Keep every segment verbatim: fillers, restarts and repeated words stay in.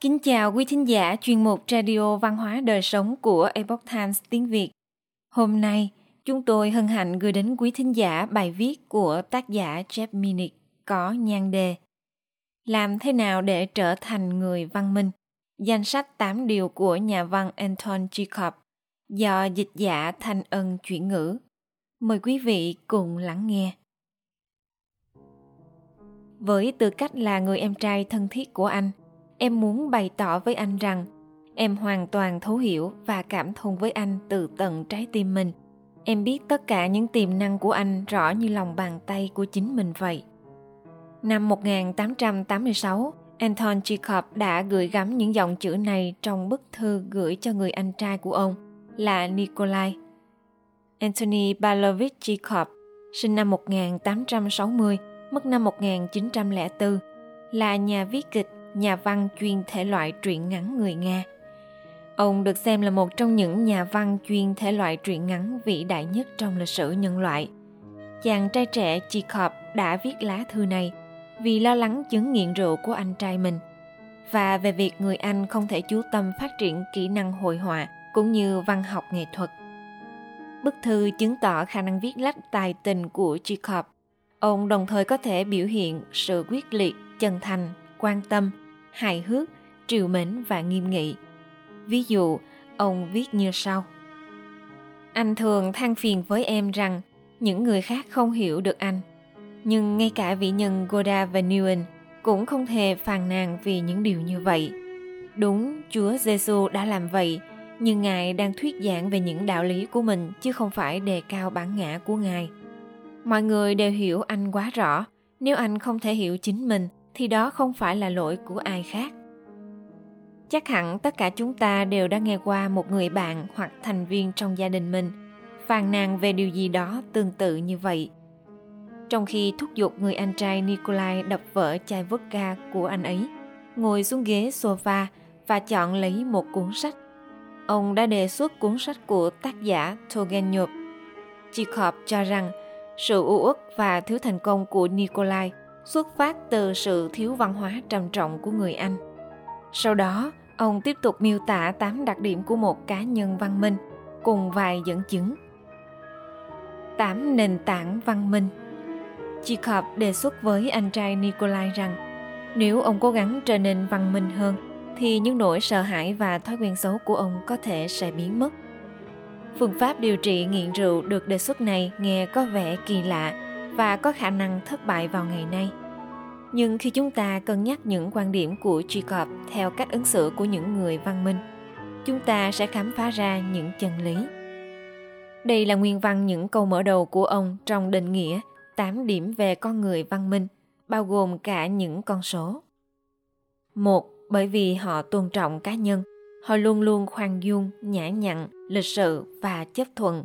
Kính chào quý thính giả chuyên mục Radio Văn hóa Đời Sống của Epoch Times tiếng Việt. Hôm nay, chúng tôi hân hạnh gửi đến quý thính giả bài viết của tác giả Jeff Minnick có nhan đề Làm thế nào để trở thành người văn minh? Danh sách tám điều của nhà văn Anton Chekhov do dịch giả Thanh Ân chuyển ngữ. Mời quý vị cùng lắng nghe. Với tư cách là người em trai thân thiết của anh, em muốn bày tỏ với anh rằng em hoàn toàn thấu hiểu và cảm thông với anh từ tận trái tim mình. Em biết tất cả những tiềm năng của anh rõ như lòng bàn tay của chính mình vậy. Năm một nghìn tám trăm tám mươi sáu, Anton Chekhov đã gửi gắm những dòng chữ này trong bức thư gửi cho người anh trai của ông là Nikolai Anthony Pavlovich Chekhov, sinh năm một nghìn tám trăm sáu mươi, mất năm một nghìn chín trăm lẻ bốn, là nhà viết kịch, nhà văn chuyên thể loại truyện ngắn người Nga. Ông được xem là một trong những nhà văn chuyên thể loại truyện ngắn vĩ đại nhất trong lịch sử nhân loại. Chàng trai trẻ Chekhov đã viết lá thư này vì lo lắng chứng nghiện rượu của anh trai mình và về việc người anh không thể chú tâm phát triển kỹ năng hội họa cũng như văn học nghệ thuật. Bức thư chứng tỏ khả năng viết lách tài tình của Chekhov. Ông đồng thời có thể biểu hiện sự quyết liệt, chân thành, quan tâm, hài hước, trìu mến và nghiêm nghị. Ví dụ, ông viết như sau. Anh thường than phiền với em rằng những người khác không hiểu được anh. Nhưng ngay cả vĩ nhân Goda và Nguyen cũng không hề phàn nàn vì những điều như vậy. Đúng, Chúa Giê-xu đã làm vậy, nhưng Ngài đang thuyết giảng về những đạo lý của mình chứ không phải đề cao bản ngã của Ngài. Mọi người đều hiểu anh quá rõ. Nếu anh không thể hiểu chính mình, thì đó không phải là lỗi của ai khác. Chắc hẳn tất cả chúng ta đều đã nghe qua một người bạn hoặc thành viên trong gia đình mình phàn nàn về điều gì đó tương tự như vậy. Trong khi thúc giục người anh trai Nikolai đập vỡ chai vodka của anh ấy, ngồi xuống ghế sofa và chọn lấy một cuốn sách, ông đã đề xuất cuốn sách của tác giả Tolkenyov. Chekhov cho rằng sự u uất và thiếu thành công của Nikolai xuất phát từ sự thiếu văn hóa trầm trọng của người anh. Sau đó, ông tiếp tục miêu tả tám đặc điểm của một cá nhân văn minh cùng vài dẫn chứng. tám nền tảng văn minh. Chekhov đề xuất với anh trai Nikolai rằng nếu ông cố gắng trở nên văn minh hơn thì những nỗi sợ hãi và thói quen xấu của ông có thể sẽ biến mất. Phương pháp điều trị nghiện rượu được đề xuất này nghe có vẻ kỳ lạ và có khả năng thất bại vào ngày nay. Nhưng khi chúng ta cân nhắc những quan điểm của Chekhov theo cách ứng xử của những người văn minh, chúng ta sẽ khám phá ra những chân lý. Đây là nguyên văn những câu mở đầu của ông trong định nghĩa tám điểm về con người văn minh, bao gồm cả những con số. một. Bởi vì họ tôn trọng cá nhân, họ luôn luôn khoan dung, nhã nhặn, lịch sự và chấp thuận.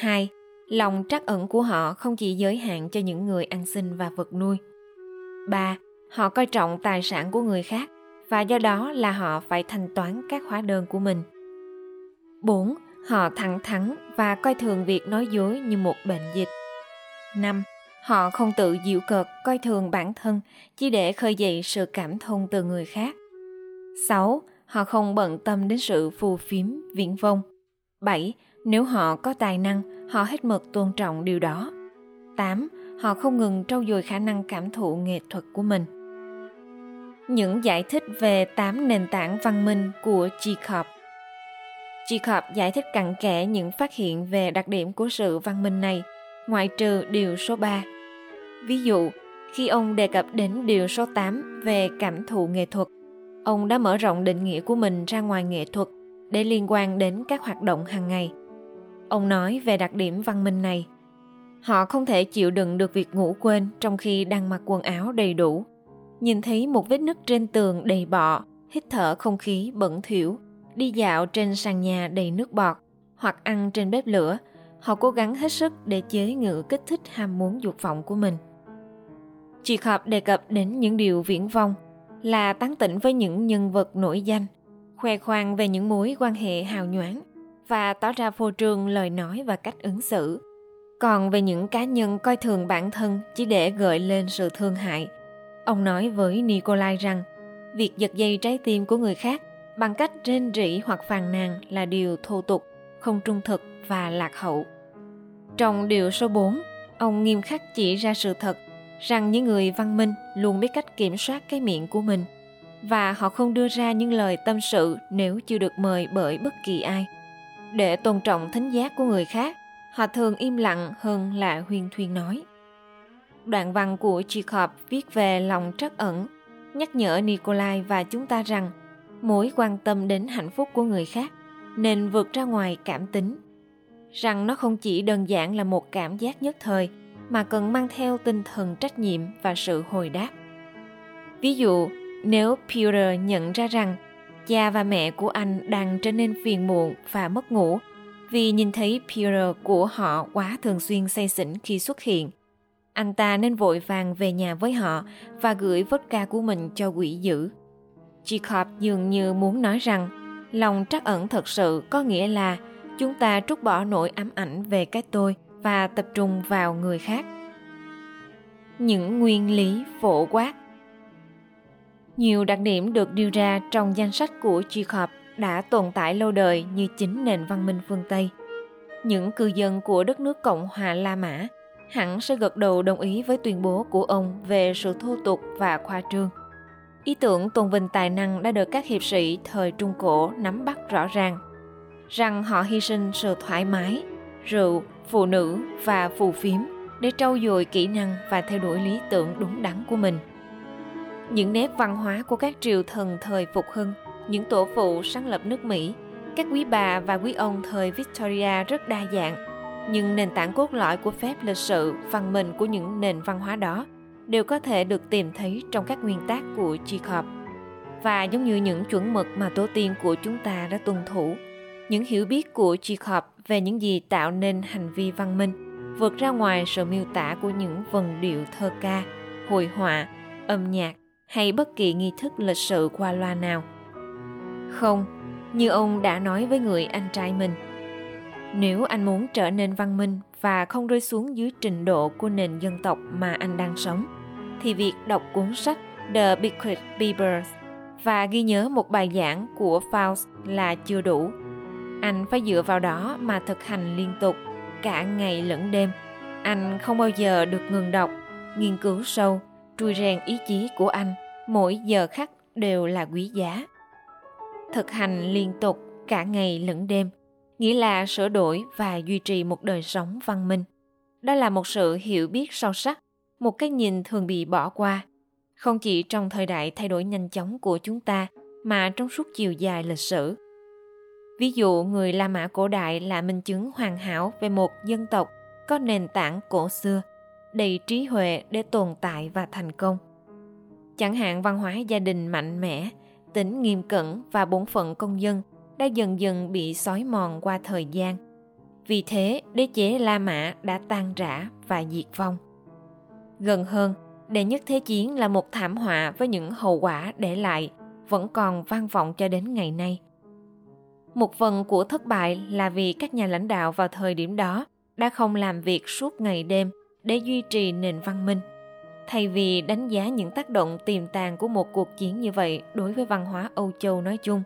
hai. Lòng trắc ẩn của họ không chỉ giới hạn cho những người ăn xin và vật nuôi. ba. Họ coi trọng tài sản của người khác và do đó là họ phải thanh toán các hóa đơn của mình. bốn. Họ thẳng thắn và coi thường việc nói dối như một bệnh dịch. năm. Họ không tự giễu cợt, coi thường bản thân chỉ để khơi dậy sự cảm thông từ người khác. sáu. Họ không bận tâm đến sự phù phiếm, viển vông. bảy. Nếu họ có tài năng, họ hết mực tôn trọng điều đó. tám. Họ không ngừng trau dồi khả năng cảm thụ nghệ thuật của mình. Những giải thích về tám nền tảng văn minh của Chekhov. Chekhov giải thích cặn kẽ những phát hiện về đặc điểm của sự văn minh này, ngoại trừ điều số ba. Ví dụ, khi ông đề cập đến điều số tám về cảm thụ nghệ thuật, ông đã mở rộng định nghĩa của mình ra ngoài nghệ thuật để liên quan đến các hoạt động hàng ngày. Ông nói về đặc điểm văn minh này. Họ không thể chịu đựng được việc ngủ quên trong khi đang mặc quần áo đầy đủ, nhìn thấy một vết nứt trên tường đầy bọ, hít thở không khí bẩn thỉu, đi dạo trên sàn nhà đầy nước bọt hoặc ăn trên bếp lửa. Họ cố gắng hết sức để chế ngự kích thích ham muốn dục vọng của mình. Chekhov đề cập đến những điều viển vông là tán tỉnh với những nhân vật nổi danh, khoe khoang về những mối quan hệ hào nhoáng và tỏ ra phô trương lời nói và cách ứng xử. Còn về những cá nhân coi thường bản thân chỉ để gợi lên sự thương hại, ông nói với Nikolai rằng việc giật dây trái tim của người khác bằng cách rên rỉ hoặc phàn nàn là điều thô tục, không trung thực và lạc hậu. Trong điều số bốn, ông nghiêm khắc chỉ ra sự thật rằng những người văn minh luôn biết cách kiểm soát cái miệng của mình và họ không đưa ra những lời tâm sự nếu chưa được mời bởi bất kỳ ai. Để tôn trọng thính giác của người khác, họ thường im lặng hơn là huyên thuyên nói. Đoạn văn của Chekhov viết về lòng trắc ẩn, nhắc nhở Nikolai và chúng ta rằng mối quan tâm đến hạnh phúc của người khác nên vượt ra ngoài cảm tính, rằng nó không chỉ đơn giản là một cảm giác nhất thời mà cần mang theo tinh thần trách nhiệm và sự hồi đáp. Ví dụ, nếu Pierre nhận ra rằng cha và mẹ của anh đang trở nên phiền muộn và mất ngủ vì nhìn thấy Pierre của họ quá thường xuyên say xỉn khi xuất hiện, anh ta nên vội vàng về nhà với họ và gửi vodka của mình cho quỷ dữ. Chekhov dường như muốn nói rằng lòng trắc ẩn thật sự có nghĩa là chúng ta trút bỏ nỗi ám ảnh về cái tôi và tập trung vào người khác. Những nguyên lý phổ quát. Nhiều đặc điểm được đưa ra trong danh sách của Chekhov đã tồn tại lâu đời như chính nền văn minh phương Tây. Những cư dân của đất nước Cộng hòa La Mã hẳn sẽ gật đầu đồng ý với tuyên bố của ông về sự thô tục và khoa trương. Ý tưởng tôn vinh tài năng đã được các hiệp sĩ thời Trung Cổ nắm bắt rõ ràng, rằng họ hy sinh sự thoải mái, rượu, phụ nữ và phù phiếm để trau dồi kỹ năng và theo đuổi lý tưởng đúng đắn của mình. Những nét văn hóa của các triều thần thời Phục Hưng, những tổ phụ sáng lập nước Mỹ, các quý bà và quý ông thời Victoria rất đa dạng, nhưng nền tảng cốt lõi của phép lịch sự văn minh của những nền văn hóa đó đều có thể được tìm thấy trong các nguyên tắc của Chekhov. Và giống như những chuẩn mực mà tổ tiên của chúng ta đã tuân thủ, những hiểu biết của Chekhov về những gì tạo nên hành vi văn minh vượt ra ngoài sự miêu tả của những vần điệu thơ ca, hội họa, âm nhạc hay bất kỳ nghi thức lịch sự qua loa nào. Không, như ông đã nói với người anh trai mình, nếu anh muốn trở nên văn minh và không rơi xuống dưới trình độ của nền dân tộc mà anh đang sống, thì việc đọc cuốn sách The Bequest Bibbers và ghi nhớ một bài giảng của Faust là chưa đủ. Anh phải dựa vào đó mà thực hành liên tục, cả ngày lẫn đêm. Anh không bao giờ được ngừng đọc, nghiên cứu sâu, trui rèn ý chí của anh, mỗi giờ khắc đều là quý giá. Thực hành liên tục, cả ngày lẫn đêm, nghĩa là sửa đổi và duy trì một đời sống văn minh. Đó là một sự hiểu biết sâu sắc, một cái nhìn thường bị bỏ qua, không chỉ trong thời đại thay đổi nhanh chóng của chúng ta mà trong suốt chiều dài lịch sử. Ví dụ, người La Mã cổ đại là minh chứng hoàn hảo về một dân tộc có nền tảng cổ xưa, đầy trí huệ để tồn tại và thành công. Chẳng hạn văn hóa gia đình mạnh mẽ, tính nghiêm cẩn và bổn phận công dân đã dần dần bị xói mòn qua thời gian. Vì thế, đế chế La Mã đã tan rã và diệt vong. Gần hơn, đệ nhất thế chiến là một thảm họa với những hậu quả để lại vẫn còn vang vọng cho đến ngày nay. Một phần của thất bại là vì các nhà lãnh đạo vào thời điểm đó đã không làm việc suốt ngày đêm để duy trì nền văn minh. Thay vì đánh giá những tác động tiềm tàng của một cuộc chiến như vậy đối với văn hóa Âu Châu nói chung,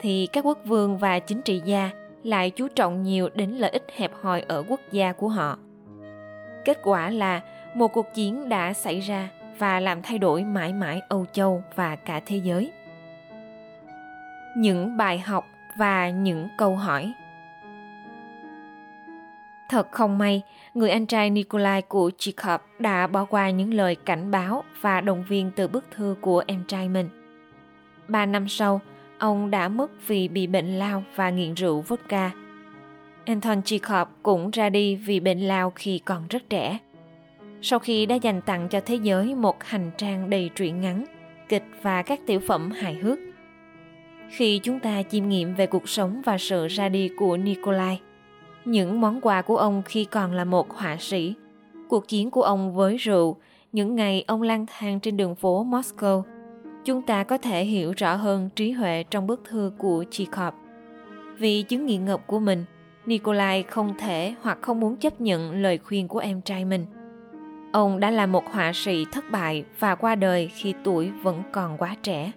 thì các quốc vương và chính trị gia lại chú trọng nhiều đến lợi ích hẹp hòi ở quốc gia của họ. Kết quả là một cuộc chiến đã xảy ra và làm thay đổi mãi mãi Âu Châu và cả thế giới. Những bài học và những câu hỏi. Thật không may, người anh trai Nikolai của Chekhov đã bỏ qua những lời cảnh báo và động viên từ bức thư của em trai mình. Ba năm sau, ông đã mất vì bị bệnh lao và nghiện rượu vodka. Anton Chekhov cũng ra đi vì bệnh lao khi còn rất trẻ. Sau khi đã dành tặng cho thế giới một hành trang đầy truyện ngắn, kịch và các tiểu phẩm hài hước, khi chúng ta chiêm nghiệm về cuộc sống và sự ra đi của Nikolai, những món quà của ông khi còn là một họa sĩ, cuộc chiến của ông với rượu, những ngày ông lang thang trên đường phố Moscow, chúng ta có thể hiểu rõ hơn trí huệ trong bức thư của Chekhov. Vì chứng nghiện ngập của mình, Nikolai không thể hoặc không muốn chấp nhận lời khuyên của em trai mình. Ông đã là một họa sĩ thất bại và qua đời khi tuổi vẫn còn quá trẻ.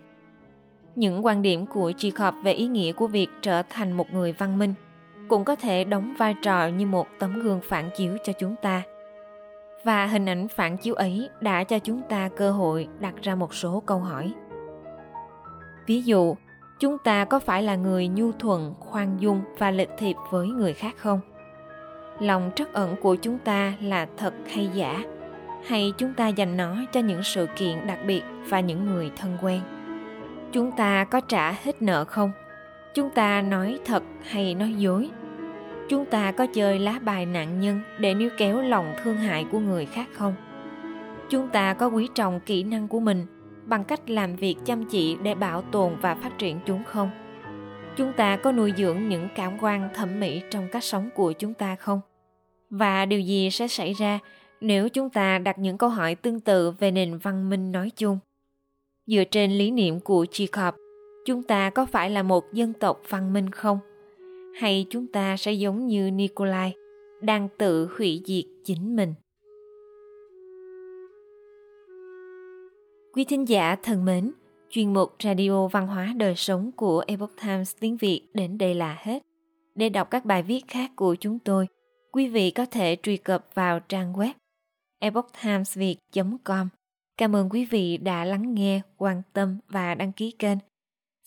Những quan điểm của Chekhov về ý nghĩa của việc trở thành một người văn minh cũng có thể đóng vai trò như một tấm gương phản chiếu cho chúng ta. Và hình ảnh phản chiếu ấy đã cho chúng ta cơ hội đặt ra một số câu hỏi. Ví dụ, chúng ta có phải là người nhu thuận, khoan dung và lịch thiệp với người khác không? Lòng trắc ẩn của chúng ta là thật hay giả? Hay chúng ta dành nó cho những sự kiện đặc biệt và những người thân quen? Chúng ta có trả hết nợ không? Chúng ta nói thật hay nói dối? Chúng ta có chơi lá bài nạn nhân để níu kéo lòng thương hại của người khác không? Chúng ta có quý trọng kỹ năng của mình bằng cách làm việc chăm chỉ để bảo tồn và phát triển chúng không? Chúng ta có nuôi dưỡng những cảm quan thẩm mỹ trong cách sống của chúng ta không? Và điều gì sẽ xảy ra nếu chúng ta đặt những câu hỏi tương tự về nền văn minh nói chung? Dựa trên lý niệm của Chekhov, chúng ta có phải là một dân tộc văn minh không? Hay chúng ta sẽ giống như Nikolai, đang tự hủy diệt chính mình? Quý thính giả thân mến, chuyên mục Radio Văn hóa Đời Sống của Epoch Times tiếng Việt đến đây là hết. Để đọc các bài viết khác của chúng tôi, quý vị có thể truy cập vào trang web epoch times viet chấm com. Cảm ơn quý vị đã lắng nghe, quan tâm và đăng ký kênh.